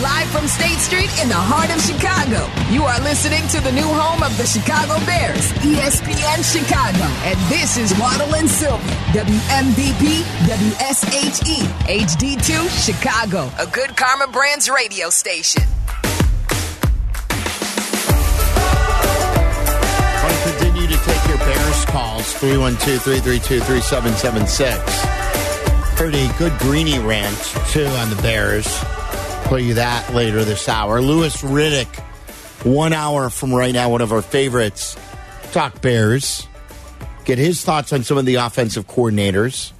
Live from State Street in the heart of Chicago, you are listening to the new home of the Chicago Bears, ESPN Chicago. And this is Waddle and Silvy, WMVP, WSHE, HD2, Chicago, a Good Karma Brands radio station. Continue to take your Bears calls, 312-332-3776. Heard a good Greeny rant, too, on the Bears. Play you that later this hour. Lewis Riddick, 1 hour from right now, one of our favorites. Talk Bears. Get his thoughts on some of the offensive coordinators.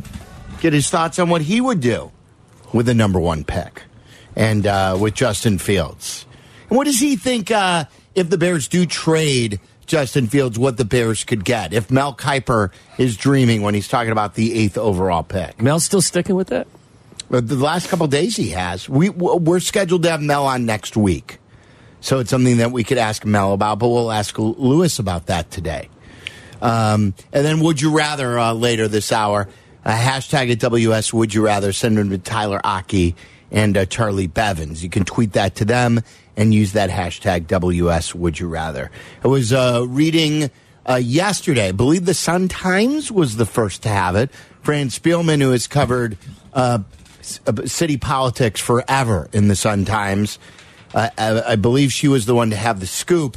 Get his thoughts on what he would do with the number one pick and with Justin Fields. And what does he think if the Bears do trade Justin Fields, what the Bears could get, if Mel Kiper is dreaming when he's talking about the 8th overall pick. Mel's still sticking with that? The last couple of days he has. We're scheduled to have Mel on next week. So it's something that we could ask Mel about, but we'll ask Lewis about that today. And then would you rather later this hour, hashtag at WS, would you rather, send them to Tyler Aki and Charlie Bevins. You can tweet that to them and use that hashtag WS, would you rather. I was reading yesterday, I believe the Sun-Times was the first to have it. Fran Spielman, who has covered city politics forever in the Sun-Times, I believe she was the one to have the scoop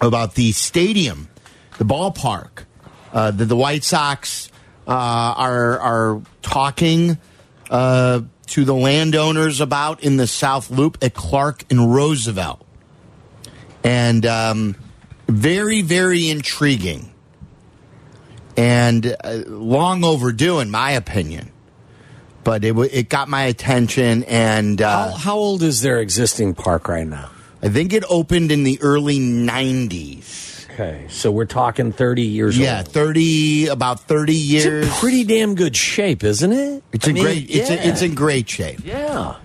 about the stadium, the ballpark, that the White Sox are talking to the landowners about in the South Loop at Clark and Roosevelt. And very, very intriguing. And long overdue, in my opinion. But it got my attention. And how old is their existing park right now? I think it opened in the early 90s. Okay, so we're talking 30 years old. Yeah, about 30 years. It's in pretty damn good shape, isn't it? It's in great shape. Yeah.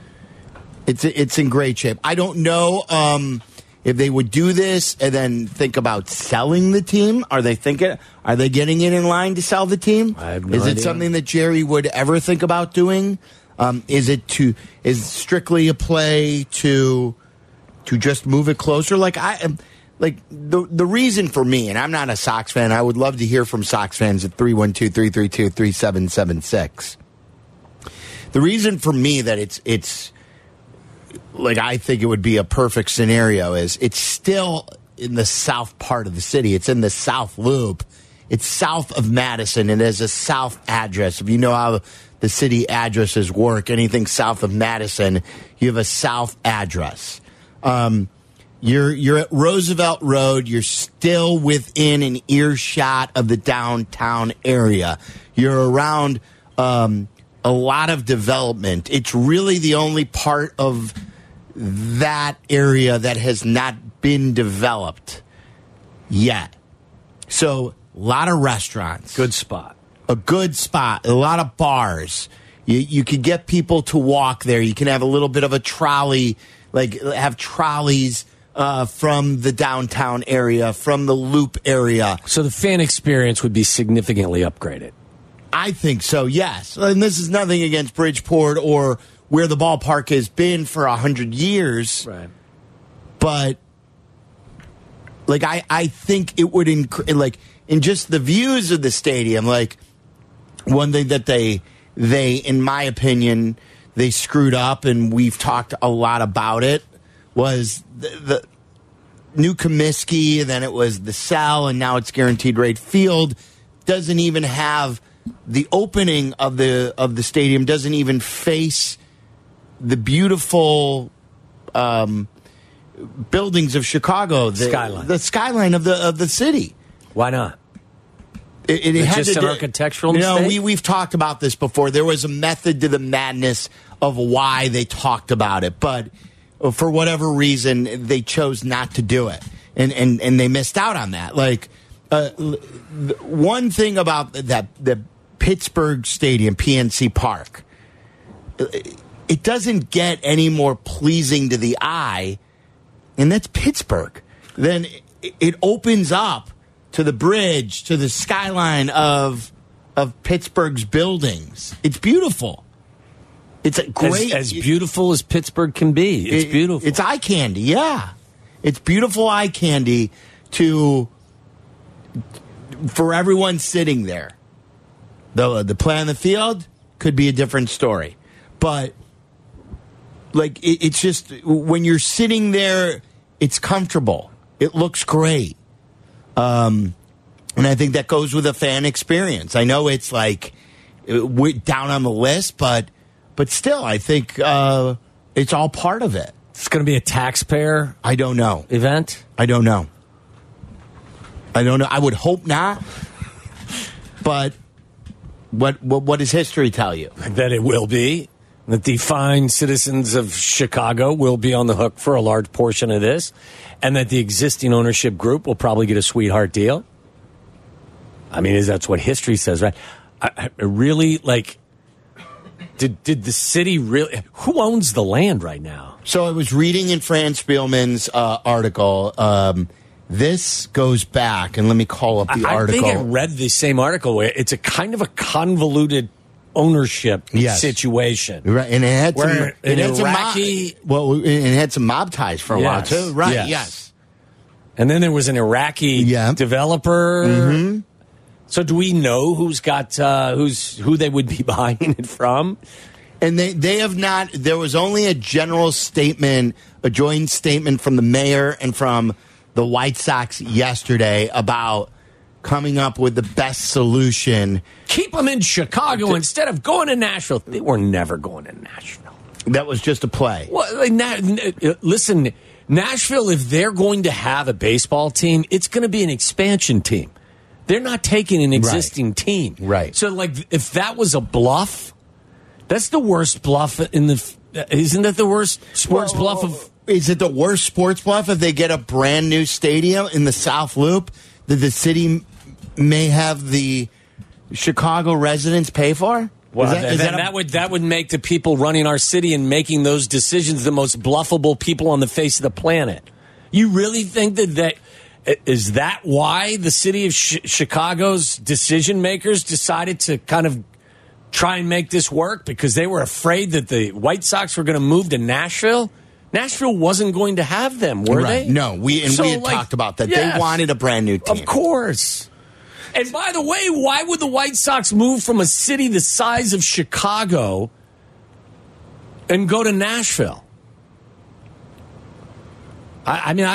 It's in great shape. I don't know if they would do this and then think about selling the team. Are they getting it in line to sell the team? I have no idea. Is it something that Jerry would ever think about doing? Is it strictly a play to just move it closer? Like, the reason for me, and I'm not a Sox fan, I would love to hear from Sox fans at 312-332-3776. The reason for me that it's like, I think it would be a perfect scenario is it's still in the south part of the city. It's in the South Loop. It's south of Madison. It has a south address. If you know how the city addresses work, anything south of Madison, you have a south address. You're at Roosevelt Road. You're still within an earshot of the downtown area. You're around a lot of development. It's really the only part of that area that has not been developed yet. So a lot of restaurants. Good spot. A good spot. A lot of bars. You could get people to walk there. You can have a little bit of a trolley, like have trolleys from the downtown area, from the Loop area. So the fan experience would be significantly upgraded. I think so, yes. And this is nothing against Bridgeport or where the ballpark has been for 100 years. Right. But, like, I think it would, in just the views of the stadium, like, one thing that they in my opinion, they screwed up, and we've talked a lot about it, was the new Comiskey, and then it was the Cell, and now it's Guaranteed Rate Field. Doesn't even have the opening of the stadium. Doesn't even face the beautiful buildings of Chicago. The skyline of the city. Why not? It had just an architectural mistake? No, we've talked about this before. There was a method to the madness of why they talked about it, but for whatever reason, they chose not to do it, and they missed out on that. Like, one thing about the Pittsburgh Stadium, PNC Park, it doesn't get any more pleasing to the eye, and that's Pittsburgh. Then it opens up to the bridge, to the skyline of Pittsburgh's buildings. It's beautiful. It's a great, as beautiful as Pittsburgh can be. It's beautiful. It's eye candy. Yeah, it's beautiful eye candy for everyone sitting there. The play on the field could be a different story, but like it's just when you're sitting there, it's comfortable. It looks great, and I think that goes with a fan experience. I know it's like we're down on the list, but still, I think it's all part of it. It's going to be a taxpayer. I don't know event. I don't know. I would hope not, but what does history tell you? That it will be. That the fine citizens of Chicago will be on the hook for a large portion of this, and that the existing ownership group will probably get a sweetheart deal. I mean, that's what history says, right? I really like. Did the city really? Who owns the land right now? So I was reading in Fran Spielman's article. This goes back, and let me call up the article. I think I read the same article. It's a kind of a convoluted ownership situation, right? And it had some mob ties for a while too, right? Yes. And then there was an Iraqi developer. Mm-hmm. So do we know who's got who they would be buying it from? And they have not. There was only a general statement, a joint statement from the mayor and from the White Sox yesterday about coming up with the best solution. Keep them in Chicago instead of going to Nashville. They were never going to Nashville. That was just a play. Well, listen, Nashville, if they're going to have a baseball team, it's going to be an expansion team. They're not taking an existing team. Right. So, like, if that was a bluff, that's the worst bluff in the... Isn't that the worst sports bluff of... Is it the worst sports bluff if they get a brand new stadium in the South Loop that the city may have the Chicago residents pay for? Well, that would make the people running our city and making those decisions the most bluffable people on the face of the planet. You really think that is that why the city of Chicago's decision makers decided to kind of try and make this work? Because they were afraid that the White Sox were going to move to Nashville? Nashville wasn't going to have them, were they? No, we had talked about that. Yes, they wanted a brand new team. Of course. And by the way, why would the White Sox move from a city the size of Chicago and go to Nashville? I mean,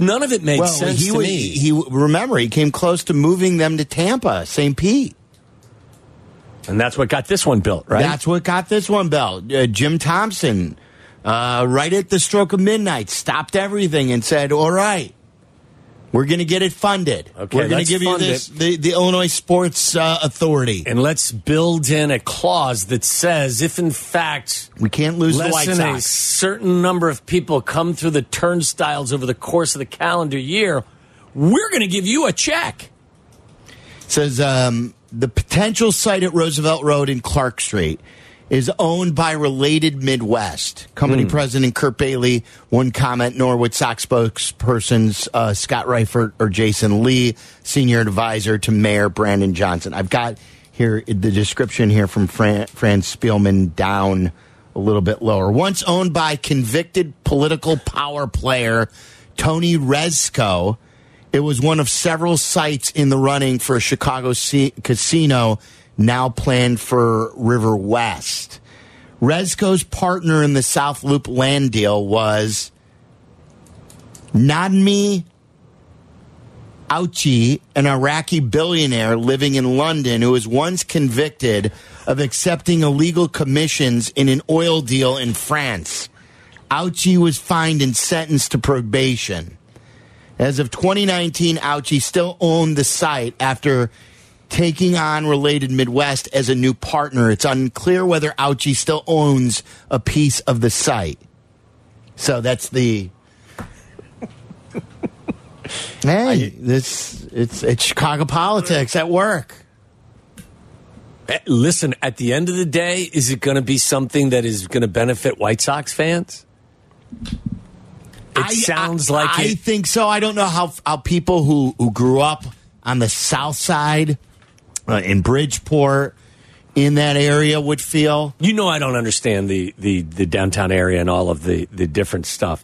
none of it made sense to me. He came close to moving them to Tampa, St. Pete. And that's what got this one built, right? That's what got this one built. Jim Thompson, right at the stroke of midnight, stopped everything and said, all right, we're going to get it funded. Okay, we're going to give you this, the Illinois Sports Authority. And let's build in a clause that says, if in fact... We can't lose the White Sox. Less than a certain number of people come through the turnstiles over the course of the calendar year, we're going to give you a check. It says the potential site at Roosevelt Road and Clark Street is owned by Related Midwest. Company president Kurt Bailey, one comment, Norwood Sox spokespersons Scott Reifert or Jason Lee, senior advisor to Mayor Brandon Johnson. I've got here the description here from Fran Spielman down a little bit lower. Once owned by convicted political power player Tony Rezko, it was one of several sites in the running for a Chicago casino now planned for River West. Rezko's partner in the South Loop land deal was Nadmi Auchi, an Iraqi billionaire living in London who was once convicted of accepting illegal commissions in an oil deal in France. Auchi was fined and sentenced to probation. As of 2019, Auchi still owned the site after taking on Related Midwest as a new partner. It's unclear whether Auchi still owns a piece of the site. So that's the... It's Chicago politics at work. Listen, at the end of the day, is it going to be something that is going to benefit White Sox fans? I think so. I don't know how people who grew up on the south side in Bridgeport, in that area would feel. You know, I don't understand the downtown area and all of the different stuff.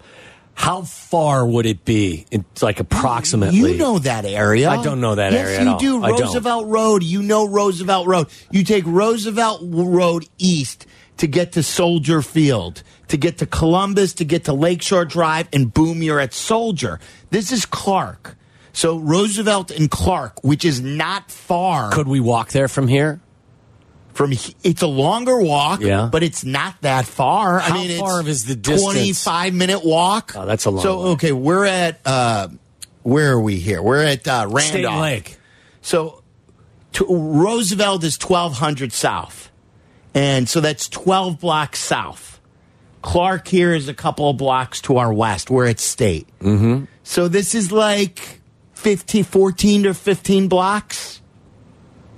How far would it be? It's like approximately. You know that area. I don't know that area at all. Yes, you do. Roosevelt Road. You know Roosevelt Road. You take Roosevelt Road east to get to Soldier Field, to get to Columbus, to get to Lakeshore Drive, and boom, you're at Soldier. This is Clark. So Roosevelt and Clark, which is not far. Could we walk there from here? It's a longer walk, yeah, but it's not that far. How far is the distance? 25-minute walk. Oh, that's a long walk. So, okay, we're at, where are we here? We're at Randolph. State Lake. So Roosevelt is 1200 south, and so that's 12 blocks south. Clark here is a couple of blocks to our west. We're at State. Mm-hmm. So this is like 14 to 15 blocks.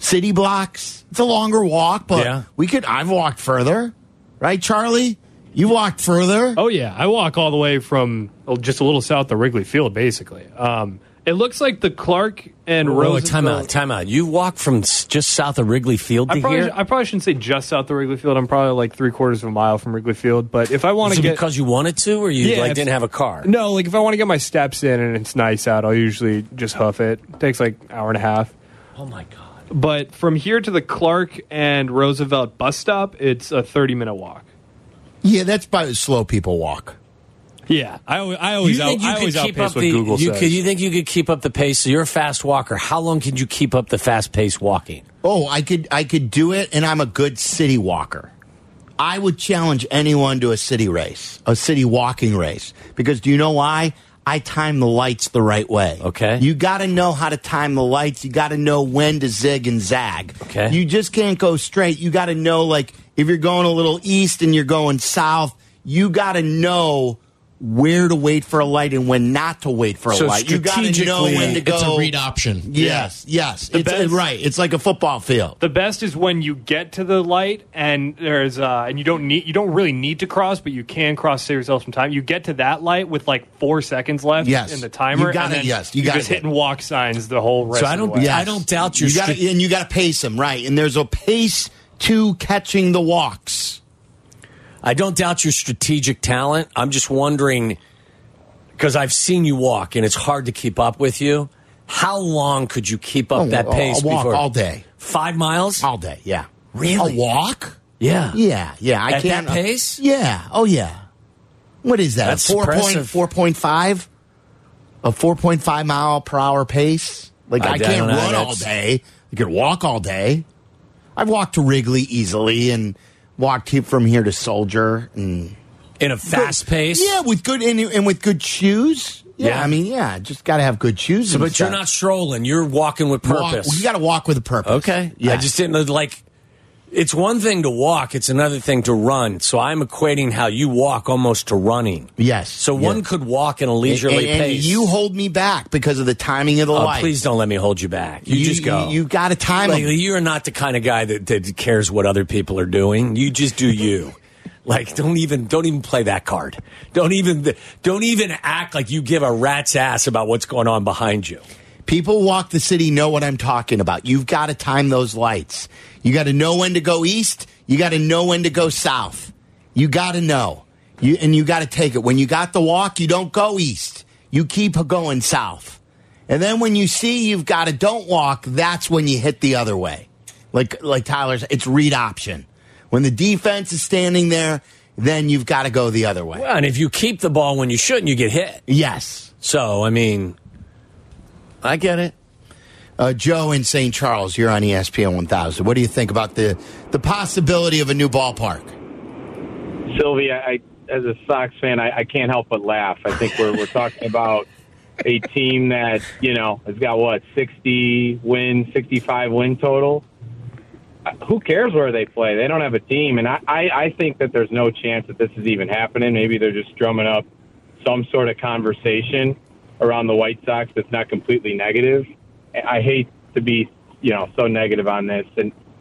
City blocks. It's a longer walk, but we could. I've walked further, right, Charlie? You walked further. Oh yeah, I walk all the way from just a little south of Wrigley Field, basically. It looks like the Clark and Roosevelt. Time out. You walk from just south of Wrigley Field to here? I probably shouldn't say just south of Wrigley Field. I'm probably like 3/4 of a mile from Wrigley Field. But if I want to get... because you wanted to or you didn't have a car? No, like if I want to get my steps in and it's nice out, I'll usually just hoof it. It takes like an hour and a half. Oh, my God. But from here to the Clark and Roosevelt bus stop, it's a 30-minute walk. Yeah, that's by slow people walk. Yeah, I always outpace what Google says. You think you could keep up the pace? So you're a fast walker. How long could you keep up the fast pace walking? Oh, I could do it, and I'm a good city walker. I would challenge anyone to a city race, a city walking race, because do you know why? I time the lights the right way. Okay. You got to know how to time the lights. You got to know when to zig and zag. Okay. You just can't go straight. You got to know, like, if you're going a little east and you're going south, you got to know where to wait for a light and when not to wait for a light. You got to know when to go. It's a read option. Yes. Right. It's like a football field. The best is when you get to the light and there's and you don't really need to cross, but you can cross, save yourself some time. You get to that light with like 4 seconds left in the timer. You just hit and walk signs the whole rest. So I don't. Of the way. Yes. I don't doubt you. And you got to pace them right. And there's a pace to catching the walks. I don't doubt your strategic talent. I'm just wondering, because I've seen you walk, and it's hard to keep up with you. How long could you keep up that pace? I'll walk all day. 5 miles? All day, yeah. Really? A walk? Yeah. Yeah. At that pace? Yeah. Oh, yeah. What is that? That's 4.5? A 4.5 mile per hour pace? Like, I can't run all day. I could walk all day. I've walked to Wrigley easily, and... walked from here to Soldier and in a fast pace. Yeah, with good shoes. Yeah. Just got to have good shoes. So, but you're not strolling; you're walking with purpose. You got to walk with a purpose. Okay. Yeah. I just didn't like. It's one thing to walk; it's another thing to run. So I'm equating how you walk almost to running. Yes. So one could walk in a leisurely pace. And you hold me back because of the timing of the light. Please don't let me hold you back. You just go. You got to time it. You're not the kind of guy that cares what other people are doing. You just do you. Like don't even play that card. Don't even act like you give a rat's ass about what's going on behind you. People walk the city know what I'm talking about. You've got to time those lights. You got to know when to go east. You got to know when to go south. You got to know. And you got to take it. When you got the walk, you don't go east. You keep going south. And then when you see you've got to don't walk, that's when you hit the other way. Like Tyler's, it's read option. When the defense is standing there, then you've got to go the other way. Well, and if you keep the ball when you shouldn't, you get hit. Yes. So, I get it. Joe in St. Charles, you're on ESPN 1000. What do you think about the possibility of a new ballpark? Sylvie, as a Sox fan, I can't help but laugh. I think we're talking about a team that, has got, 65 win total? Who cares where they play? They don't have a team. And I think that there's no chance that this is even happening. Maybe they're just drumming up some sort of conversation around the White Sox that's not completely negative. I hate to be, so negative on this.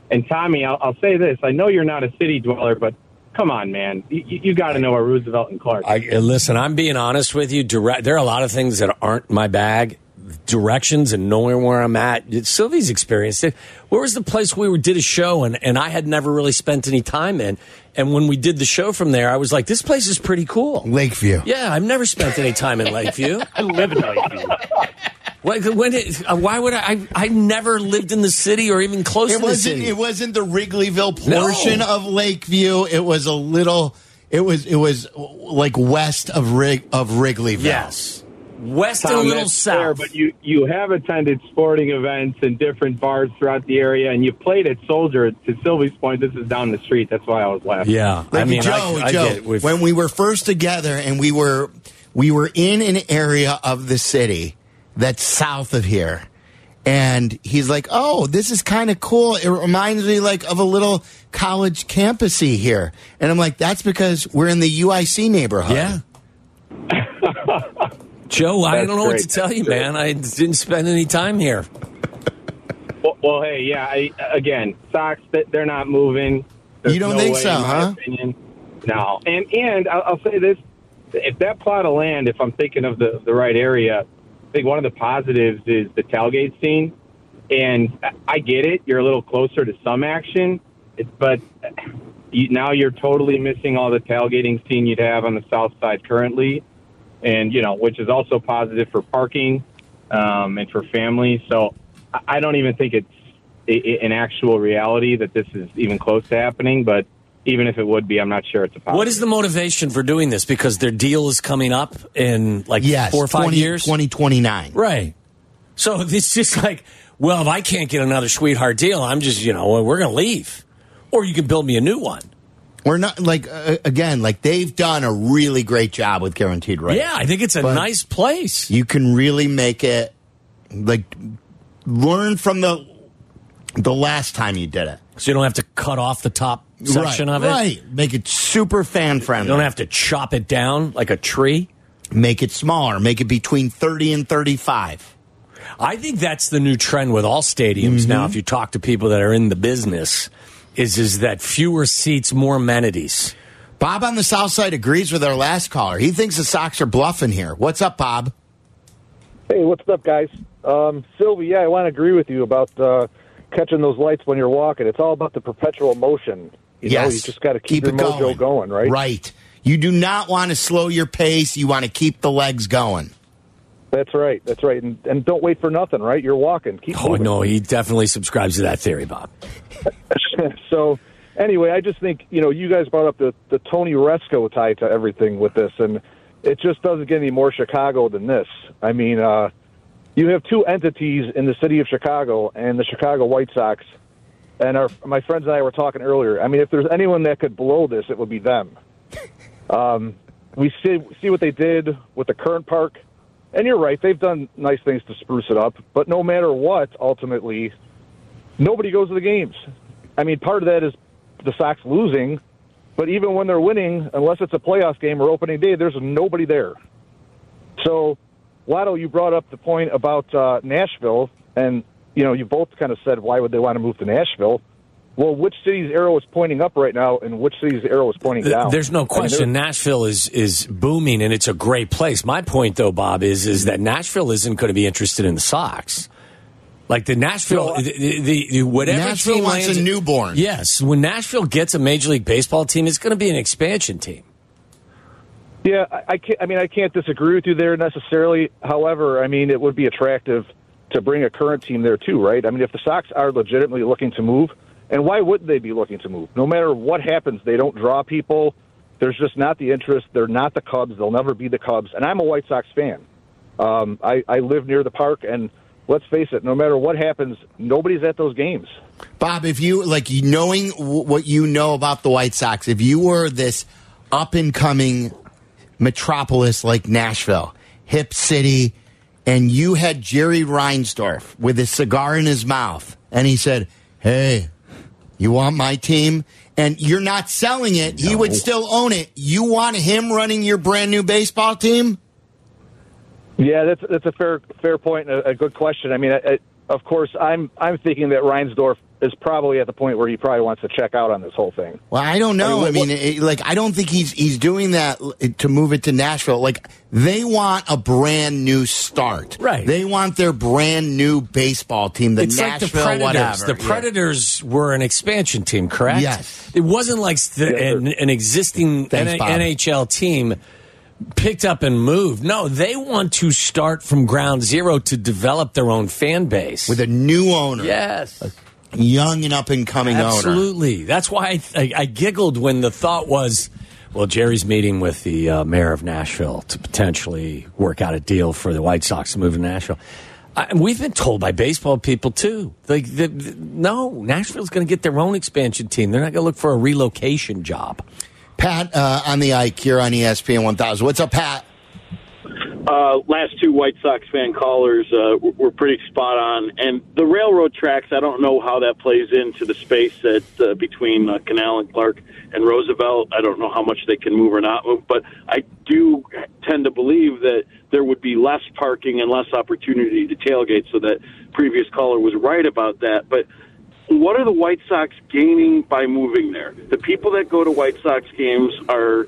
And Tommy, I'll say this. I know you're not a city dweller, but come on, man. You got to know where Roosevelt and Clark. Listen, I'm being honest with you. There are a lot of things that aren't my bag. directions and knowing where I'm at. Sylvie's experienced it. Where was the place we did a show and I had never really spent any time in? And when we did the show from there, I was like, this place is pretty cool. Lakeview. Yeah, I've never spent any time in Lakeview. I live in Lakeview. Why would I never lived in the city or even close to the city. It wasn't the Wrigleyville portion of Lakeview. It was a little... It was like west of Wrigleyville. Yes, west and a little south. Fair, but you have attended sporting events and different bars throughout the area, and you played at Soldier. To Sylvie's point, this is down the street. That's why I was laughing. Yeah, like, I mean, Joe, when we were first together, and we were in an area of the city that's south of here, and he's like, "Oh, this is kind of cool. It reminds me like of a little college campusy here." And I'm like, that's because we're in the UIC neighborhood. Yeah. Joe, I don't know what to tell you, man. I didn't spend any time here. Well, hey, yeah. Again, Sox, they're not moving. There's you don't no think so, huh? Opinion. No. And I'll say this. If that plot of land, if I'm thinking of the right area, I think one of the positives is the tailgate scene. And I get it. You're a little closer to some action. But now you're totally missing all the tailgating scene you'd have on the south side currently, and which is also positive for parking and for families. So I don't even think it's an actual reality that this is even close to happening. But even if it would be, I'm not sure it's a possibility. What is the motivation for doing this? Because their deal is coming up in 4 or 5 years? 2029. Right. So it's just like, well, if I can't get another sweetheart deal, I'm just, we're going to leave. Or you can build me a new one. We're not they've done a really great job with Guaranteed Rate. Yeah, I think it's a nice place. You can really make it learn from the last time you did it, so you don't have to cut off the top section of it. Right, make it super fan friendly. You don't have to chop it down like a tree. Make it smaller. Make it between 30 and 35. I think that's the new trend with all stadiums now. If you talk to people that are in the business. Is that fewer seats, more amenities. Bob on the south side agrees with our last caller. He thinks the Sox are bluffing here. What's up, Bob? Hey, what's up, guys? Sylvie, yeah, I want to agree with you about catching those lights when you're walking. It's all about the perpetual motion. You just got to keep your mojo going, right? Right. You do not want to slow your pace. You want to keep the legs going. That's right. That's right. And don't wait for nothing, right? You're walking. Keep moving. No, he definitely subscribes to that theory, Bob. So, anyway, I just think, you guys brought up the Tony Rezko tie to everything with this, and it just doesn't get any more Chicago than this. I mean, you have two entities in the city of Chicago and the Chicago White Sox, and my friends and I were talking earlier. I mean, if there's anyone that could blow this, it would be them. We see what they did with the current park. And you're right, they've done nice things to spruce it up. But no matter what, ultimately, nobody goes to the games. I mean, part of that is the Sox losing. But even when they're winning, unless it's a playoff game or opening day, there's nobody there. So, Waddle, you brought up the point about Nashville. And, you both kind of said, why would they want to move to Nashville? Well, which city's arrow is pointing up right now and which city's arrow is pointing down? There's no question. Nashville is booming, and it's a great place. My point, though, Bob, is that Nashville isn't going to be interested in the Sox. Like the Nashville, whatever Nashville team wants lands, a newborn. Yes. When Nashville gets a Major League Baseball team, it's going to be an expansion team. Yeah, I can't disagree with you there necessarily. However, I mean, it would be attractive to bring a current team there too, right? I mean, if the Sox are legitimately looking to move, and why wouldn't they be looking to move? No matter what happens, they don't draw people. There's just not the interest. They're not the Cubs. They'll never be the Cubs. And I'm a White Sox fan. I live near the park, and let's face it, no matter what happens, nobody's at those games. Bob, if you, knowing what you know about the White Sox, if you were this up-and-coming metropolis like Nashville, hip city, and you had Jerry Reinsdorf with his cigar in his mouth, and he said, hey, you want my team? And you're not selling it. No. He would still own it. You want him running your brand-new baseball team? Yeah, that's a fair point and a good question. I mean, of course, I'm thinking that Reinsdorf is probably at the point where he probably wants to check out on this whole thing. Well, I don't know. I don't think he's doing that to move it to Nashville. Like, they want a brand new start. Right. They want their brand new baseball team, the Nashville, like the Predators, whatever. The Predators were an expansion team, correct? Yes. It wasn't like an existing NHL team picked up and moved. No, they want to start from ground zero to develop their own fan base. With a new owner. Yes. A young and up-and-coming owner. Absolutely. That's why I giggled when the thought was, well, Jerry's meeting with the mayor of Nashville to potentially work out a deal for the White Sox to move to Nashville. We've been told by baseball people, too. Like, no, Nashville's going to get their own expansion team. They're not going to look for a relocation job. Pat on the Ike here on ESPN 1000. What's up, Pat? Last two White Sox fan callers were pretty spot on. And the railroad tracks, I don't know how that plays into the space that between Canal and Clark and Roosevelt. I don't know how much they can move or not move. But I do tend to believe that there would be less parking and less opportunity to tailgate, so that previous caller was right about that. But what are the White Sox gaining by moving there? The people that go to White Sox games are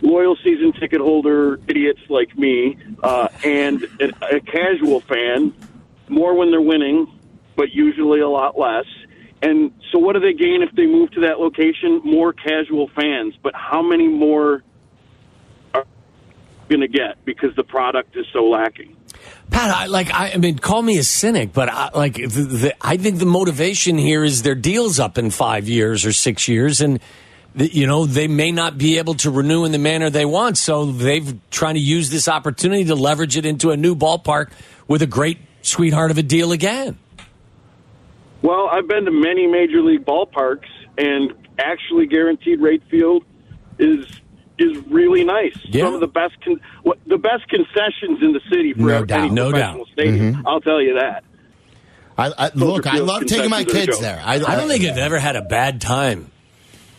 loyal season ticket holder idiots like me and a casual fan, more when they're winning, but usually a lot less. And so what do they gain if they move to that location? More casual fans. But how many more are going to get because the product is so lacking? Pat, I mean, call me a cynic, but I think the motivation here is their deal's up in 5 years or 6 years, and they may not be able to renew in the manner they want. So they've trying to use this opportunity to leverage it into a new ballpark with a great sweetheart of a deal again. Well, I've been to many major league ballparks, and actually, Guaranteed Rate Field is really nice. Yeah. Some of the best concessions in the city for any professional stadium. Mm-hmm. I'll tell you that. I love taking my kids there. I don't think I've ever had a bad time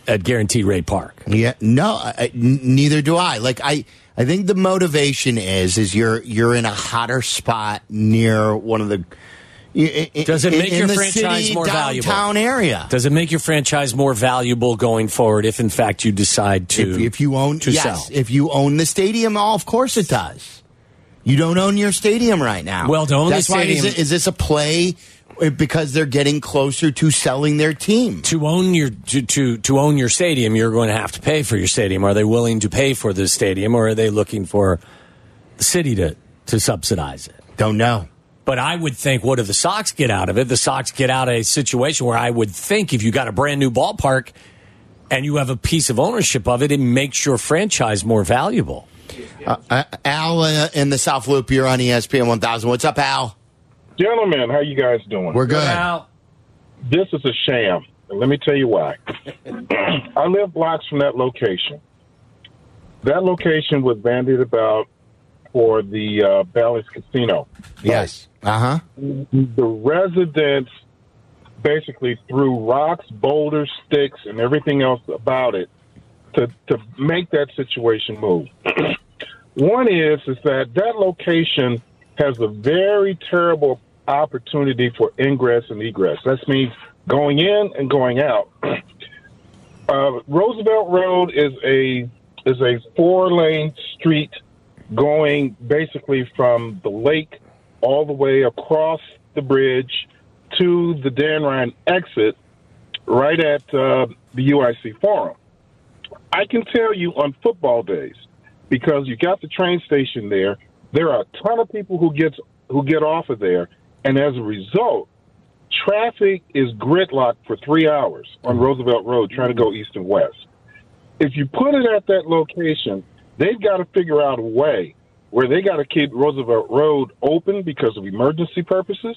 at Guaranteed Rate Park. Yeah, no, neither do I. Like I think the motivation is you're in a hotter spot near one of the. Does it make your franchise more valuable? Downtown area. Does it make your franchise more valuable going forward if, in fact, you decide to sell? If you own the stadium, of course it does. You don't own your stadium right now. Well, don't. That's why is this a play because they're getting closer to selling their team? To own your to own your stadium, you're going to have to pay for your stadium. Are they willing to pay for the stadium, or are they looking for the city to subsidize it? Don't know. But I would think, what do the Sox get out of it? The Sox get out of a situation where I would think if you got a brand new ballpark and you have a piece of ownership of it, it makes your franchise more valuable. Al in the South Loop, you're on ESPN 1000. What's up, Al? Gentlemen, how you guys doing? We're good. Al, this is a sham. Let me tell you why. I live blocks from that location. That location was bandied about for the Bally's Casino. Yes. Uh-huh. The residents basically threw rocks, boulders, sticks, and everything else about it to make that situation move. One is that location has a very terrible opportunity for ingress and egress. That means going in and going out. Roosevelt Road is a four-lane street going basically from the lake all the way across the bridge to the Dan Ryan exit right at the UIC Forum. I can tell you on football days, because you got the train station there, there are a ton of people who get off of there, and as a result, traffic is gridlocked for 3 hours on Roosevelt Road trying to go east and west. If you put it at that location, they've got to figure out a way where they got to keep Roosevelt Road open because of emergency purposes,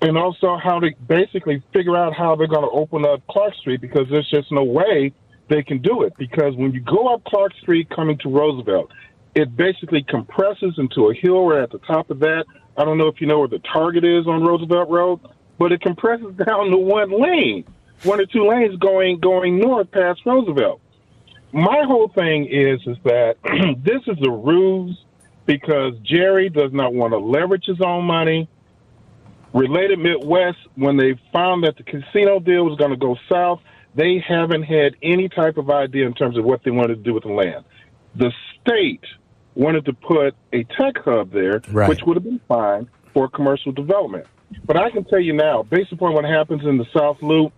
and also how to basically figure out how they're going to open up Clark Street, because there's just no way they can do it. Because when you go up Clark Street coming to Roosevelt, it basically compresses into a hill right at the top of that. I don't know if you know where the Target is on Roosevelt Road, but it compresses down to one lane, one or two lanes going north past Roosevelt. My whole thing is that this is a ruse because Jerry does not want to leverage his own money. Related Midwest, when they found that the casino deal was going to go south, they haven't had any type of idea in terms of what they wanted to do with the land. The state wanted to put a tech hub there, right, which would have been fine for commercial development. But I can tell you now, based upon what happens in the South Loop,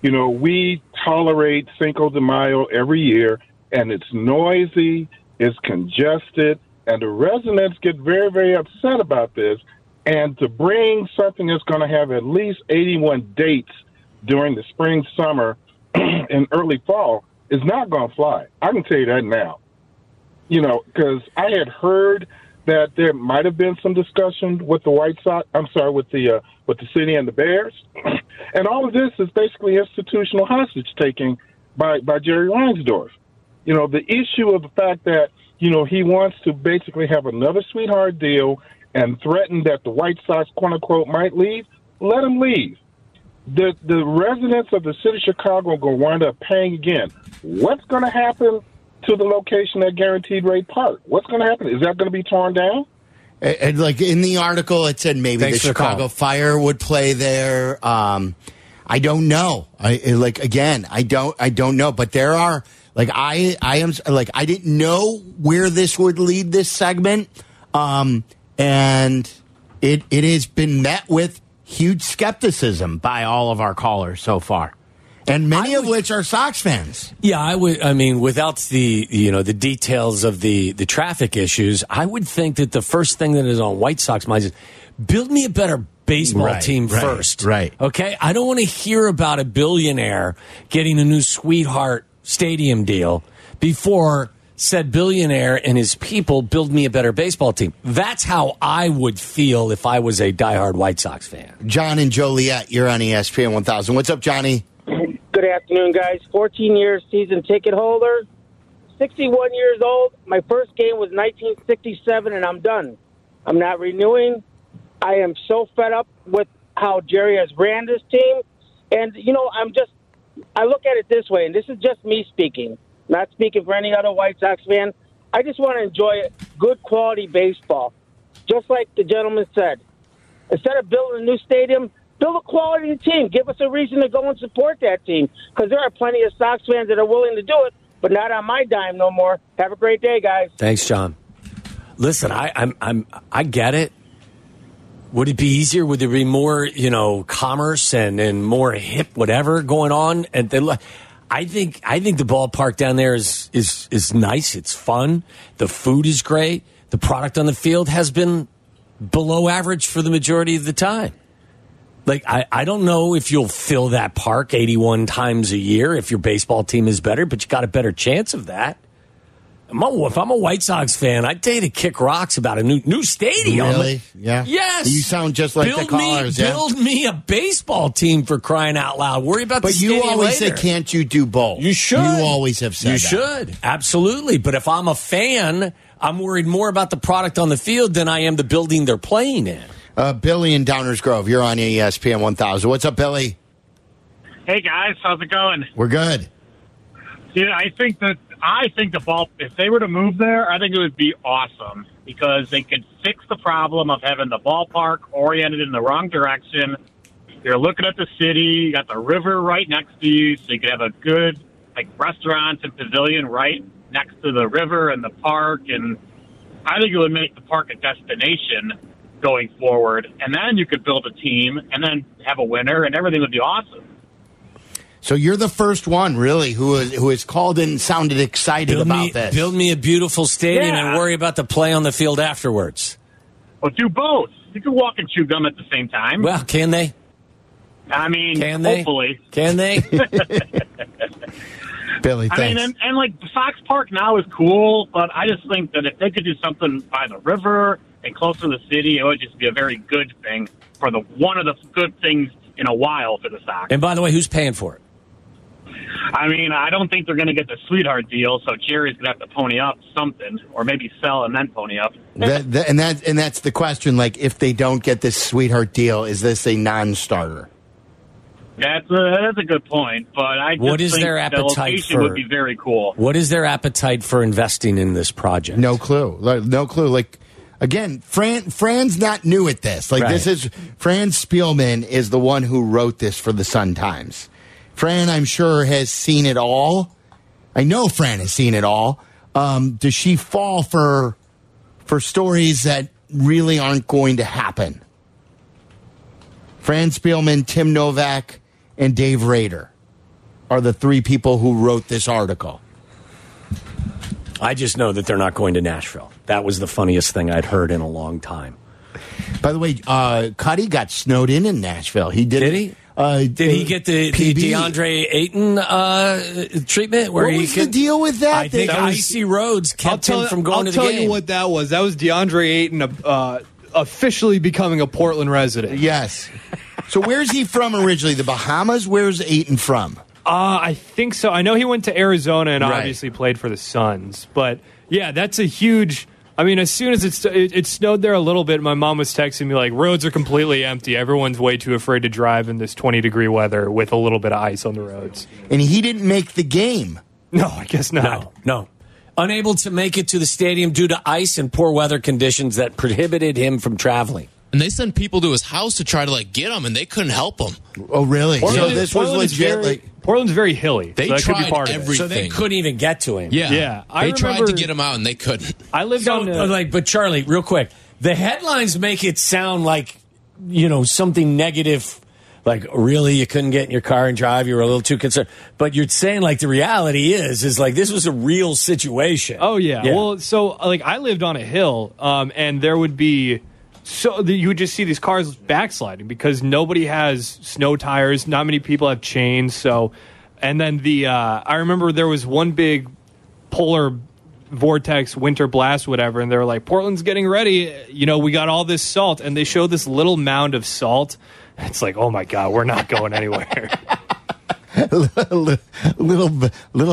you know, we tolerate Cinco de Mayo every year, and it's noisy, it's congested, and the residents get very, very upset about this. And to bring something that's going to have at least 81 dates during the spring, summer, and early fall is not going to fly. I can tell you that now. You know, because I had heard that there might have been some discussion with the White Sox. I'm sorry, with the city and the Bears. And all of this is basically institutional hostage taking by Jerry Reinsdorf. You know, the issue of the fact that, you know, he wants to basically have another sweetheart deal and threaten that the White Sox, quote unquote, might leave. Let him leave. The residents of the city of Chicago are going to wind up paying again. What's going to happen to the location at Guaranteed Rate Park? What's going to happen? Is that going to be torn down? And like in the article, it said maybe the Chicago Fire would play there. I don't know. I don't know. But there are, like, I didn't know where this would lead, this segment, and it has been met with huge skepticism by all of our callers so far. And many of which are Sox fans. Yeah, I would. I mean, without the the details of the traffic issues, I would think that the first thing that is on White Sox minds is build me a better baseball team first. Right. Okay. I don't want to hear about a billionaire getting a new sweetheart stadium deal before said billionaire and his people build me a better baseball team. That's how I would feel if I was a diehard White Sox fan. John and Joliet, you're on ESPN 1000. What's up, Johnny? Good afternoon, guys. 14 years season ticket holder, 61 years old. My first game was 1967, and I'm done. I'm not renewing. I am so fed up with how Jerry has ran this team. And, you know, I look at it this way, and this is just me speaking, not speaking for any other White Sox fan. I just want to enjoy good quality baseball, just like the gentleman said. Instead of building a new stadium, build a quality team. Give us a reason to go and support that team, because there are plenty of Sox fans that are willing to do it, but not on my dime no more. Have a great day, guys. Thanks, John. Listen, I get it. Would it be easier? Would there be more, commerce and more hip whatever going on? And I think the ballpark down there is nice. It's fun. The food is great. The product on the field has been below average for the majority of the time. Like, I don't know if you'll fill that park 81 times a year if your baseball team is better, but you got a better chance of that. If I'm a White Sox fan, I'd tell you to kick rocks about a new stadium. Really? Yeah. Yes. You sound just like the callers. Build me a baseball team, for crying out loud. Worry about the stadium later. But you always say, can't you do both? You should. You always have said that. You should. Absolutely. But if I'm a fan, I'm worried more about the product on the field than I am the building they're playing in. Billy in Downers Grove, you're on ESPN 1000. What's up, Billy? Hey, guys. How's it going? We're good. Yeah, I think the ball, if they were to move there, I think it would be awesome, because they could fix the problem of having the ballpark oriented in the wrong direction. You're looking at the city. You got the river right next to you, so you could have a good, like, restaurants and pavilion right next to the river and the park. And I think it would make the park a destination going forward, and then you could build a team and then have a winner, and everything would be awesome. So you're the first one, really, who has called in and sounded excited about this. Build me a beautiful stadium and worry about the play on the field afterwards. Well, do both. You can walk and chew gum at the same time. Well, can they? I mean, hopefully. Can they? Billy, thanks. I mean, and like, Sox Park now is cool, but I just think that if they could do something by the river and close to the city, it would just be a very good thing, for the one of the good things in a while for the Sox. And by the way, who's paying for it? I mean, I don't think they're going to get the sweetheart deal, so Jerry's going to have to pony up something, or maybe sell and then pony up. That's the question. Like, if they don't get this sweetheart deal, is this a non-starter? That's a good point, but I just think their appetite would be very cool. What is their appetite for investing in this project? No clue. Like, Again, Fran's not new at this. Like, This is Fran Spielman is the one who wrote this for the Sun-Times. Fran, I'm sure, has seen it all. I know Fran has seen it all. Does she fall for stories that really aren't going to happen? Fran Spielman, Tim Novak, and Dave Rader are the three people who wrote this article. I just know that they're not going to Nashville. That was the funniest thing I'd heard in a long time. By the way, Cuddy got snowed in Nashville. He did. Did he? Did he get the DeAndre Ayton treatment? Where what was the deal with that? I think that was, icy roads kept him from going to the game. I'll tell you what that was. That was DeAndre Ayton officially becoming a Portland resident. Yes. So where's he from originally? The Bahamas? Where's Ayton from? I think so. I know he went to Arizona and obviously played for the Suns. But, yeah, that's a huge... I mean, as soon as it snowed there a little bit, my mom was texting me like, roads are completely empty. Everyone's way too afraid to drive in this 20-degree weather with a little bit of ice on the roads. And he didn't make the game. No, I guess not. No. Unable to make it to the stadium due to ice and poor weather conditions that prohibited him from traveling. And they sent people to his house to try to, like, get him, and they couldn't help him. Oh, really? Portland, so this Portland was legit. Portland's very hilly. They so that tried could be part everything. Of it. So they couldn't even get to him. Yeah. I remember, tried to get him out, and they couldn't. I lived on the... But, Charlie, real quick, the headlines make it sound like, you know, something negative. Like, really, you couldn't get in your car and drive? You were a little too concerned. But you're saying, like, the reality is like, this was a real situation. Oh, yeah. Well, so, like, I lived on a hill, and there would be... So you would just see these cars backsliding because nobody has snow tires. Not many people have chains. So, and then I remember there was one big polar vortex, winter blast, whatever, and they were like, Portland's getting ready. You know, we got all this salt. And they showed this little mound of salt. It's like, oh, my God, we're not going anywhere. little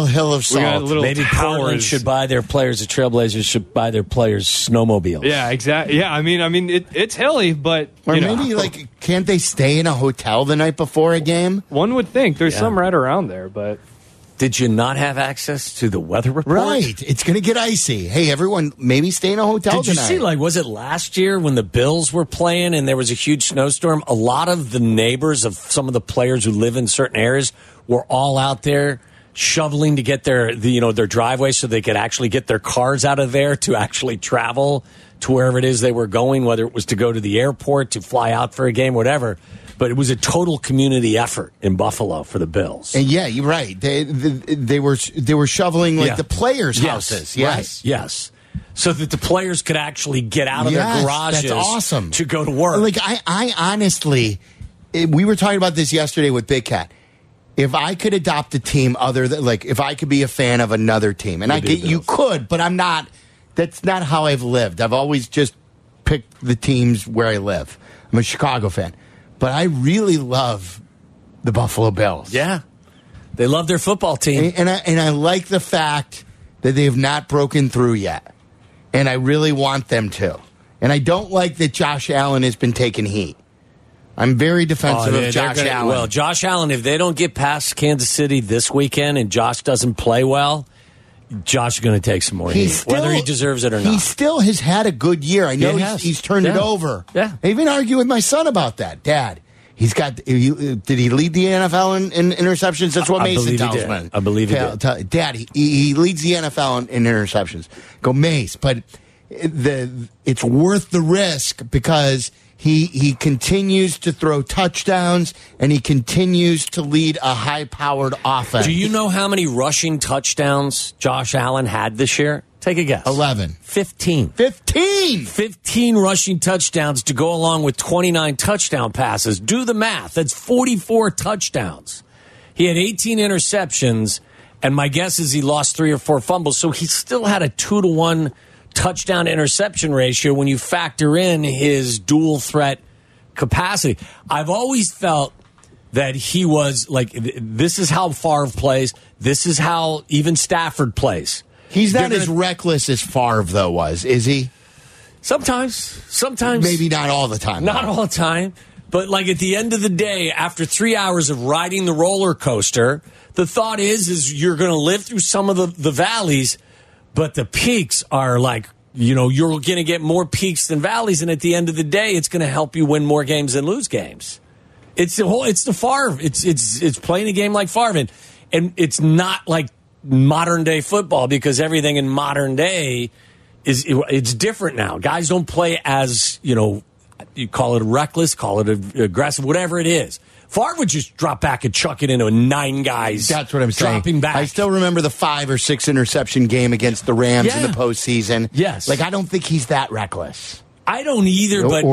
hill of salt. Maybe Portland should buy their players. The Trailblazers should buy their players snowmobiles. Yeah, exactly. Yeah, I mean, it's hilly, but maybe like, can't they stay in a hotel the night before a game? One would think there's some right around there, but did you not have access to the weather report? Right, it's going to get icy. Hey, everyone, maybe stay in a hotel tonight. Did you see? Like, was it last year when the Bills were playing and there was a huge snowstorm? A lot of the neighbors of some of the players who live in certain areas were all out there shoveling to get their driveway so they could actually get their cars out of there to actually travel to wherever it is they were going, whether it was to go to the airport, to fly out for a game, whatever. But it was a total community effort in Buffalo for the Bills. And yeah, you're right. They were shoveling the players' houses. Yes. Right. Yes. So that the players could actually get out of their garages to go to work. Like, I honestly, we were talking about this yesterday with Big Cat. If I could adopt a team other than, like, if I could be a fan of another team, and you could, but I'm not, that's not how I've lived. I've always just picked the teams where I live. I'm a Chicago fan, but I really love the Buffalo Bills. Yeah. They love their football team. And I like the fact that they have not broken through yet. And I really want them to. And I don't like that Josh Allen has been taking heat. I'm very defensive of Josh Allen. Well, Josh Allen, if they don't get past Kansas City this weekend and Josh doesn't play well, Josh is going to take some more heat, whether he deserves it or not. He still has had a good year. I know he's turned it over. Yeah. I even argue with my son about that. Dad, did he lead the NFL in interceptions? That's what Mason tells me. I believe he did. Dad, he leads the NFL in interceptions. Go, Mace. But it's worth the risk because – He continues to throw touchdowns, and he continues to lead a high-powered offense. Do you know how many rushing touchdowns Josh Allen had this year? Take a guess. 11. 15. 15! 15 rushing touchdowns to go along with 29 touchdown passes. Do the math. That's 44 touchdowns. He had 18 interceptions, and my guess is he lost 3 or 4 fumbles, so he still had a 2-to-1 touchdown interception ratio when you factor in his dual threat capacity. I've always felt that he was like, this is how Favre plays. This is how even Stafford plays. He's not as reckless as Favre, though, was, is he? Sometimes. Maybe not all the time. Not all the time. But like at the end of the day, after 3 hours of riding the roller coaster, the thought is you're going to live through some of the valleys. But the peaks are like you know, you're going to get more peaks than valleys, and at the end of the day, it's going to help you win more games than lose games. It's the whole. It's the Favre. It's playing a game like Favre, and it's not like modern day football because everything in modern day is it's different now. Guys don't play as, you know, you call it reckless, call it aggressive, whatever it is. Favre would just drop back and chuck it into nine guys. That's what I'm saying. Dropping back. I still remember the 5 or 6 interception game against the Rams in the postseason. Yes. Like, I don't think he's that reckless. I don't either, but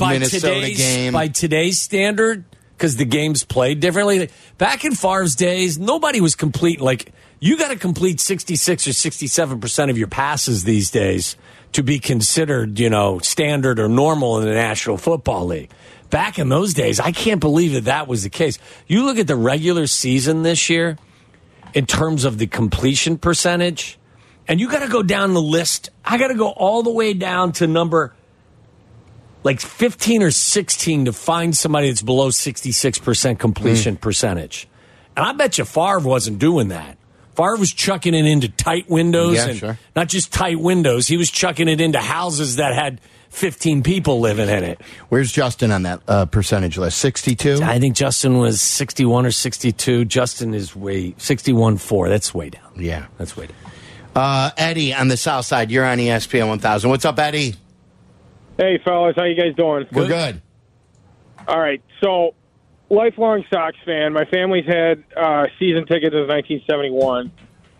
by today's standard, because the game's played differently. Back in Favre's days, nobody was complete. Like, you got to complete 66 or 67% of your passes these days to be considered, you know, standard or normal in the National Football League. Back in those days, I can't believe that that was the case. You look at the regular season this year in terms of the completion percentage, and you got to go down the list. I got to go all the way down to number like 15 or 16 to find somebody that's below 66% completion percentage. And I bet you Favre wasn't doing that. Favre was chucking it into tight windows not just tight windows. He was chucking it into houses that had 15 people living in it. Where's Justin on that percentage list? 62? I think Justin was 61 or 62. Justin is 61.4. That's way down. Yeah. That's way down. Eddie on the south side, you're on ESPN 1000. What's up, Eddie? Hey, fellas. How you guys doing? We're good. All right. So, lifelong Sox fan. My family's had season tickets since 1971.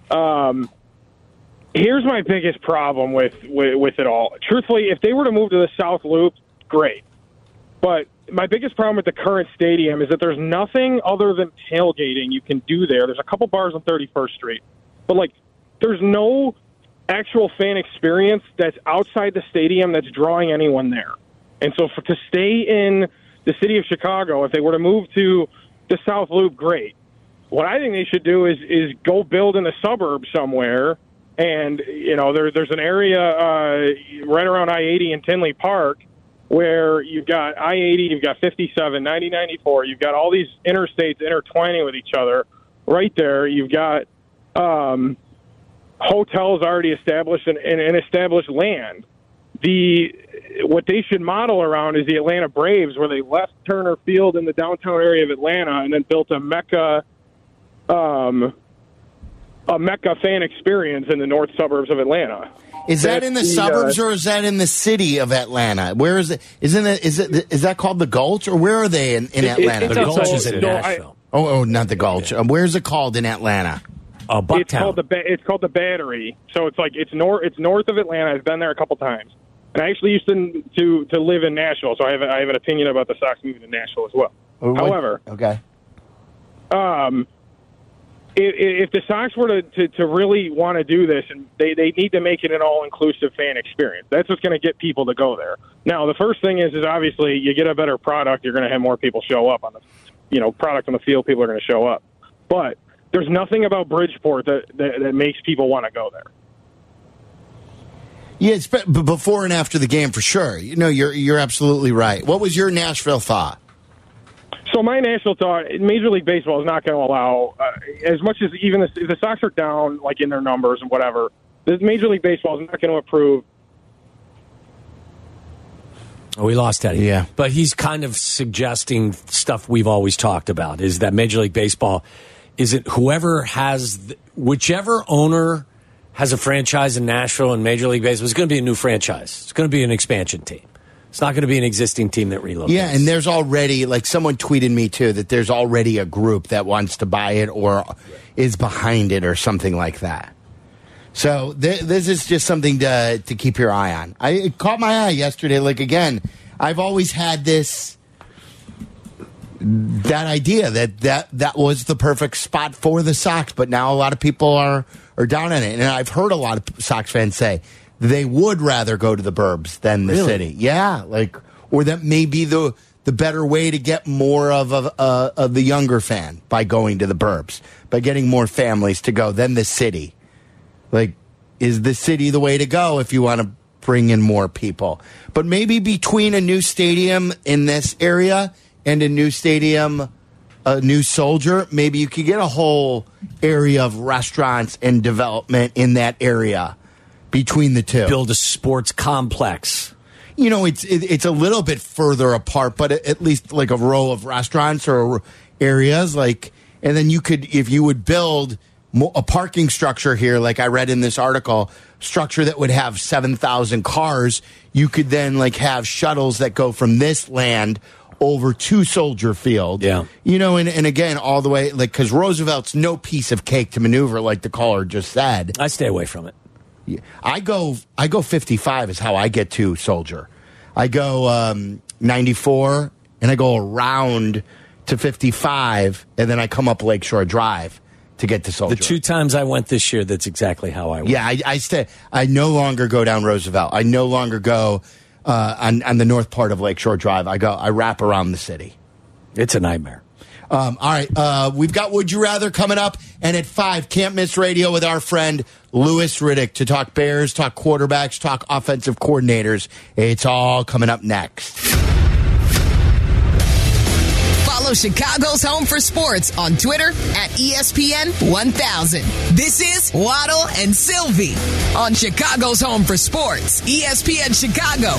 Here's my biggest problem with it all. Truthfully, if they were to move to the South Loop, great. But my biggest problem with the current stadium is that there's nothing other than tailgating you can do there. There's a couple bars on 31st Street. But, like, there's no actual fan experience that's outside the stadium that's drawing anyone there. And so to stay in the city of Chicago, if they were to move to the South Loop, great. What I think they should do is go build in the suburb somewhere. And, you know, there's an area right around I-80 in Tinley Park where you've got I-80, you've got 57, 90, 94. You've got all these interstates intertwining with each other. Right there, you've got hotels already established and established land. What they should model around is the Atlanta Braves, where they left Turner Field in the downtown area of Atlanta and then built a mecca fan experience in the north suburbs of Atlanta. Is that in the suburbs or is that in the city of Atlanta? Where is it? Is that called the Gulch, or where are they in Atlanta? The Gulch is in Nashville. Not the Gulch. Yeah. Where is it called in Atlanta? Bucktown. It's called the Battery. So it's like it's north of Atlanta. I've been there a couple times, and I actually used to live in Nashville, so I have an opinion about the Sox moving to Nashville as well. However, okay. If the Sox were to really want to do this, and they need to make it an all-inclusive fan experience. That's what's going to get people to go there. Now, the first thing is obviously you get a better product, you're going to have more people show up on the, you know, product on the field. People are going to show up, but there's nothing about Bridgeport that makes people want to go there. Yeah, it's before and after the game for sure. You know, you're absolutely right. What was your Nashville thought? So my national thought, Major League Baseball is not going to allow, as much as even if the Sox are down, like, in their numbers and whatever, Major League Baseball is not going to approve. Oh, we lost Eddie. Yeah. But he's kind of suggesting stuff we've always talked about, is that Major League Baseball isn't whoever has, whichever owner has a franchise in Nashville and Major League Baseball, it's going to be a new franchise. It's going to be an expansion team. It's not going to be an existing team that relocates. Yeah, and there's already, like, someone tweeted me, too, that there's already a group that wants to buy it or is behind it or something like that. So this is just something to keep your eye on. It caught my eye yesterday. Like, again, I've always had that idea that was the perfect spot for the Sox, but now a lot of people are down on it. And I've heard a lot of Sox fans say they would rather go to the burbs than the city. Yeah, like, or that may be the better way to get more of the younger fan by going to the burbs, by getting more families to go than the city. Like, is the city the way to go if you want to bring in more people? But maybe between a new stadium in this area and a new stadium, a new Soldier, maybe you could get a whole area of restaurants and development in that area between the two. Build a sports complex. You know, it's a little bit further apart, but at least like a row of restaurants or areas, like, and then you could, if you would build a parking structure here, like I read in this article, structure that would have 7,000 cars, you could then like have shuttles that go from this land over to Soldier Field. Yeah. You know, and again, all the way, like, because Roosevelt's no piece of cake to maneuver, like the caller just said. I stay away from it. I go 55 is how I get to Soldier. I go 94, and I go around to 55, and then I come up Lakeshore Drive to get to Soldier. The two times I went this year, that's exactly how I went. Yeah, I stay. I no longer go down Roosevelt. I no longer go on the north part of Lakeshore Drive. I wrap around the city. It's a nightmare. All right, we've got Would You Rather coming up, and at 5, Can't Miss Radio with our friend Lewis Riddick to talk Bears, talk quarterbacks, talk offensive coordinators. It's all coming up next. Follow Chicago's Home for Sports on Twitter at ESPN 1000. This is Waddle and Silvy on Chicago's Home for Sports, ESPN Chicago.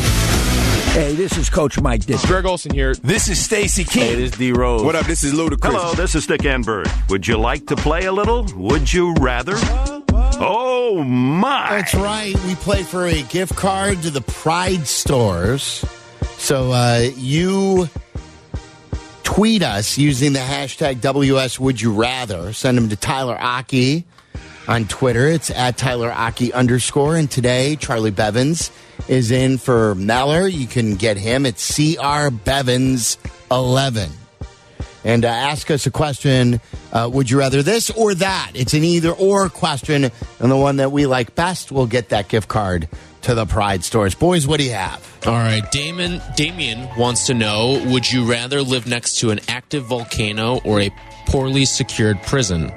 Hey, this is Coach Mike Dick. Greg Olson here. This is Stacy King. Hey, this is D. Rose. What up? This is Ludacris. Hello, this is Dick Enberg. Would you like to play a little? Would you rather? Oh, my. That's right. We play for a gift card to the Pride Stores. So you tweet us using the hashtag WSWouldYouRather. Send them to Tyler Aki on Twitter. It's at Tyler Aki _. And today, Charlie Bevins is in for Meller. You can get him at CR Bevins 11, and ask us a question. Would you rather this or that? It's an either or question, and the one that we like best will get that gift card to the Pride Stores. Boys, what do you have? All right, Damien wants to know: would you rather live next to an active volcano or a poorly secured prison?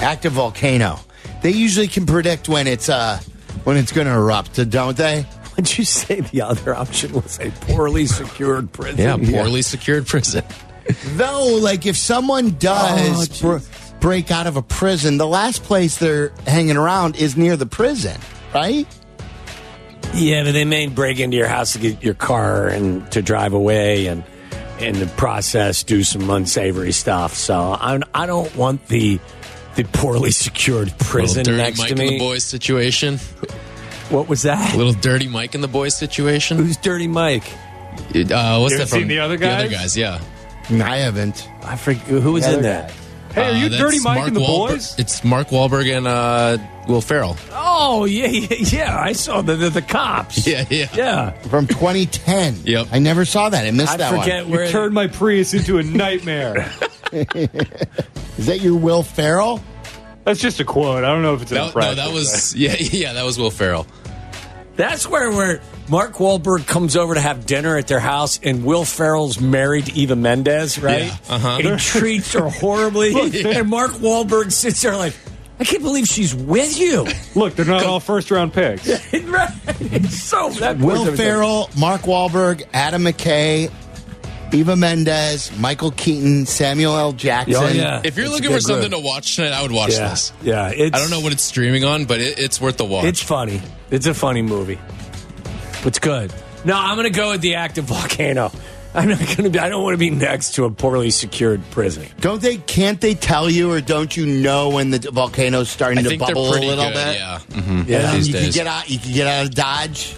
Active volcano. They usually can predict when it's going to erupt, don't they? Would you say the other option was a poorly secured prison? Yeah, poorly secured prison. Though, like, if someone does break out of a prison, the last place they're hanging around is near the prison, right? Yeah, but they may break into your house to get your car and to drive away, and in the process do some unsavory stuff. So I don't want the poorly secured prison next Mike to me. Dirty Mike and the Boys situation. What was that? A little Dirty Mike and the Boys situation. Who's Dirty Mike? What's you that from? Seen the other guys? The other guys, yeah. I haven't. I forget who was in that. Hey, are you Dirty Mike and the Boys? It's Mark Wahlberg and Will Ferrell. Oh, yeah. I saw the cops. Yeah. From 2010. Yep. I never saw that. I missed that one. I forget where. You turned my Prius into a nightmare. Is that your Will Ferrell? That's just a quote. I don't know if it's an impression. No, that was that was Will Ferrell. That's where Mark Wahlberg comes over to have dinner at their house, and Will Ferrell's married to Eva Mendes, right? Yeah, and treats her horribly. Look, and Mark Wahlberg sits there like, I can't believe she's with you. Look, they're not all first-round picks. Right? It's so that Will Ferrell, Mark Wahlberg, Adam McKay, Eva Mendes, Michael Keaton, Samuel L. Jackson. Oh, yeah. If you're looking for something to watch tonight, I would watch this. Yeah, I don't know what it's streaming on, but it's worth the watch. It's funny. It's a funny movie. It's good. No, I'm going to go with the active volcano. I don't want to be next to a poorly secured prison. Can't they tell you, or don't you know when the volcano's starting to bubble a little bit? Yeah. Mm-hmm. Yeah. And you can get out of Dodge.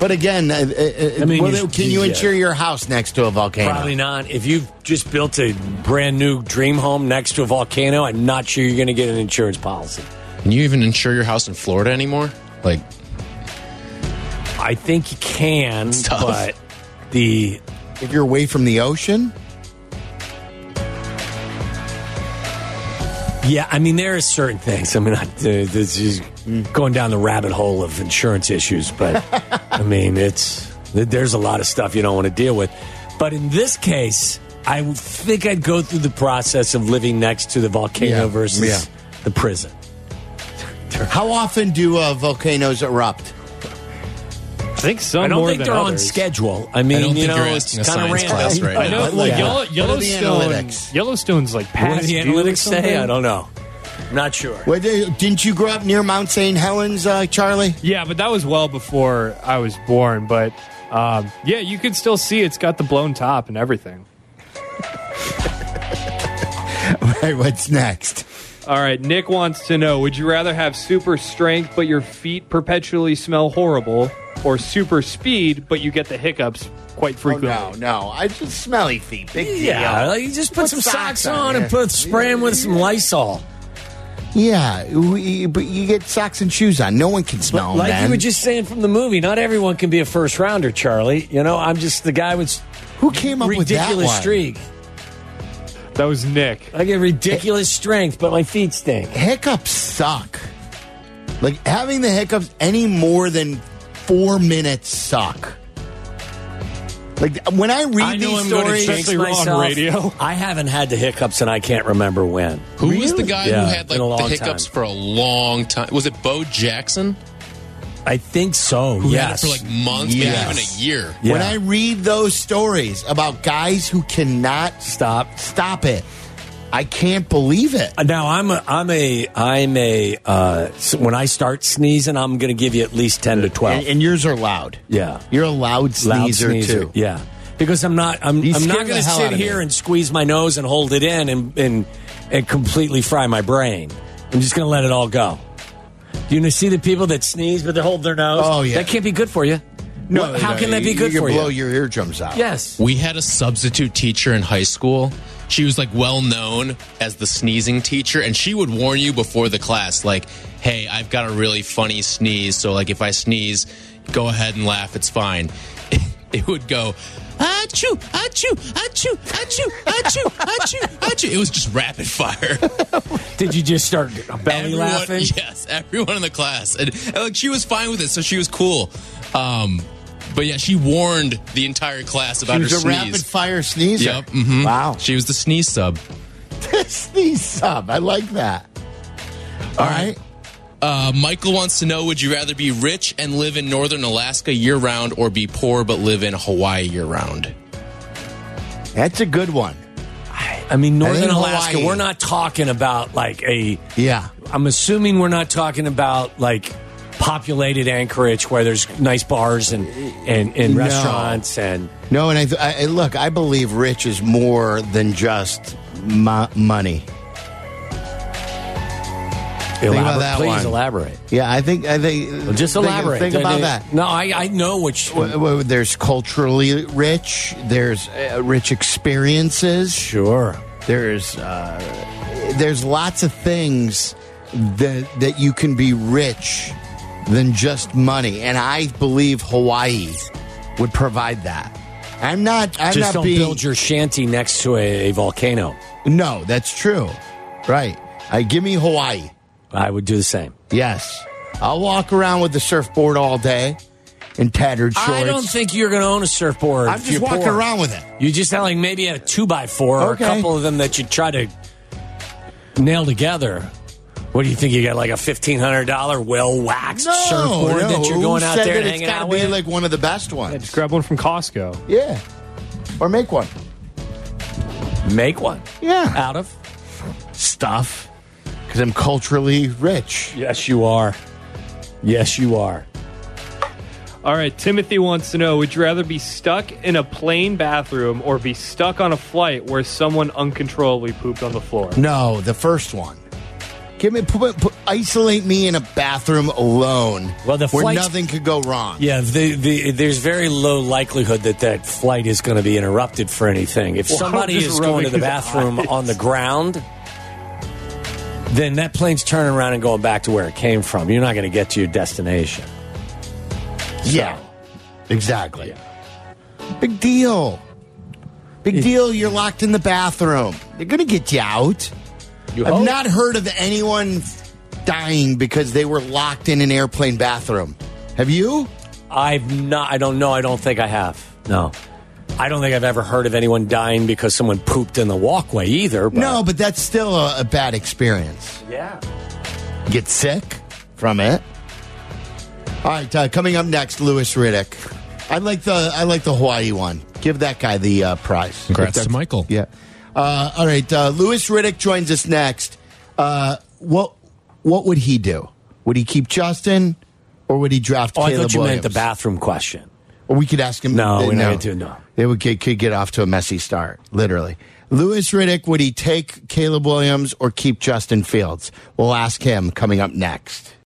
But again, can you insure your house next to a volcano? Probably not. If you've just built a brand new dream home next to a volcano, I'm not sure you're going to get an insurance policy. Can you even insure your house in Florida anymore? Like, I think you can, but if you're away from the ocean. Yeah, I mean, there are certain things. I mean, this is going down the rabbit hole of insurance issues, but I mean, there's a lot of stuff you don't want to deal with. But in this case, I think I'd go through the process of living next to the volcano versus the prison. How often do volcanoes erupt? I think some. I don't think they're on schedule. I mean, I don't think you're asking a science class right now. I know, like Yellowstone's like past. What do the analytics say? I don't know. Not sure. Wait, didn't you grow up near Mount St. Helens, Charlie? Yeah, but that was well before I was born. But, yeah, you could still see it's got the blown top and everything. All right, what's next? All right, Nick wants to know, would you rather have super strength but your feet perpetually smell horrible, or super speed but you get the hiccups quite frequently? Oh, no, I just smelly feet. Big deal. Yeah, like you just put some socks on and spray them with some Lysol. Yeah, but you get socks and shoes on. No one can smell them. Like you were just saying from the movie, not everyone can be a first rounder, Charlie. You know, I'm just the guy with who came up with that ridiculous streak. That was Nick. I get ridiculous strength, but my feet stink. Hiccups suck. Like, having the hiccups any more than 4 minutes suck. Like, when I read these stories, especially on radio, I haven't had the hiccups, and I can't remember when. Who was the guy who had, like, the hiccups for a long time? Was it Bo Jackson? I think so. Who had it for like months, maybe even a year. Yeah. When I read those stories about guys who cannot stop it, I can't believe it. Now when I start sneezing, I'm going to give you at least 10 to 12. And yours are loud. Yeah, you're a loud sneezer too. Yeah, because I'm not going to sit here and squeeze my nose and hold it in and completely fry my brain. I'm just going to let it all go. You see the people that sneeze, but they hold their nose? Oh, yeah. That can't be good for you. No. How can that be good for you? You blow your eardrums out. Yes. We had a substitute teacher in high school. She was, like, well-known as the sneezing teacher, and she would warn you before the class, like, hey, I've got a really funny sneeze, so, like, if I sneeze, go ahead and laugh. It's fine. It would go, achoo, achoo, achoo, achoo, achoo, achoo, achoo. It was just rapid fire. Did you just start laughing? Yes, everyone in the class. And like, she was fine with it, so she was cool. But yeah, she warned the entire class about her sneeze. She was a rapid fire sneezer? Yep. Mm-hmm. Wow. She was the sneeze sub. The sneeze sub. I like that. All right. Michael wants to know, would you rather be rich and live in northern Alaska year-round, or be poor but live in Hawaii year-round? That's a good one. I mean, northern Alaska, Hawaii. We're not talking about like a... Yeah. I'm assuming we're not talking about like populated Anchorage where there's nice bars and restaurants. And No, and I look, I believe rich is more than just money. Please elaborate. Yeah, I think. Well, just elaborate. Think about that. No, I know which. There's culturally rich. There's rich experiences. Sure. There's lots of things that you can be rich than just money, and I believe Hawaii would provide that. Build your shanty next to a volcano. No, that's true. Right. Give me Hawaii. I would do the same. Yes. I'll walk around with the surfboard all day in tattered shorts. I don't think you're going to own a surfboard. I'm just walking around with it. You just have like maybe a 2x4 or a couple of them that you try to nail together. What do you think? You got like a $1,500 well-waxed surfboard that you're going out there and hanging out with? It's got to be like one of the best ones. Yeah, just grab one from Costco. Yeah. Or make one. Make one? Yeah. Out of? Stuff. Because I'm culturally rich. Yes, you are. Yes, you are. All right, Timothy wants to know, would you rather be stuck in a plane bathroom or be stuck on a flight where someone uncontrollably pooped on the floor? No, the first one. Isolate me in a bathroom alone where nothing could go wrong. Yeah, there's very low likelihood that flight is going to be interrupted for anything. If somebody is going to the bathroom on the ground... then that plane's turning around and going back to where it came from. You're not going to get to your destination. Yeah, exactly. Yeah. Big deal. You're locked in the bathroom. They're going to get you out. I've not heard of anyone dying because they were locked in an airplane bathroom. Have you? I've not. I don't know. I don't think I have. No. I don't think I've ever heard of anyone dying because someone pooped in the walkway either. But. No, but that's still a bad experience. Yeah. Get sick from it. All right, coming up next, Lewis Riddick. I like the Hawaii one. Give that guy the prize. Congrats to Michael. Yeah. All right, Lewis Riddick joins us next. what would he do? Would he keep Justin, or would he draft Caleb Williams? I thought you meant the bathroom question. Or we could ask him. No, we're not going to. No. They could get off to a messy start, literally. Lewis Riddick, would he take Caleb Williams or keep Justin Fields? We'll ask him coming up next.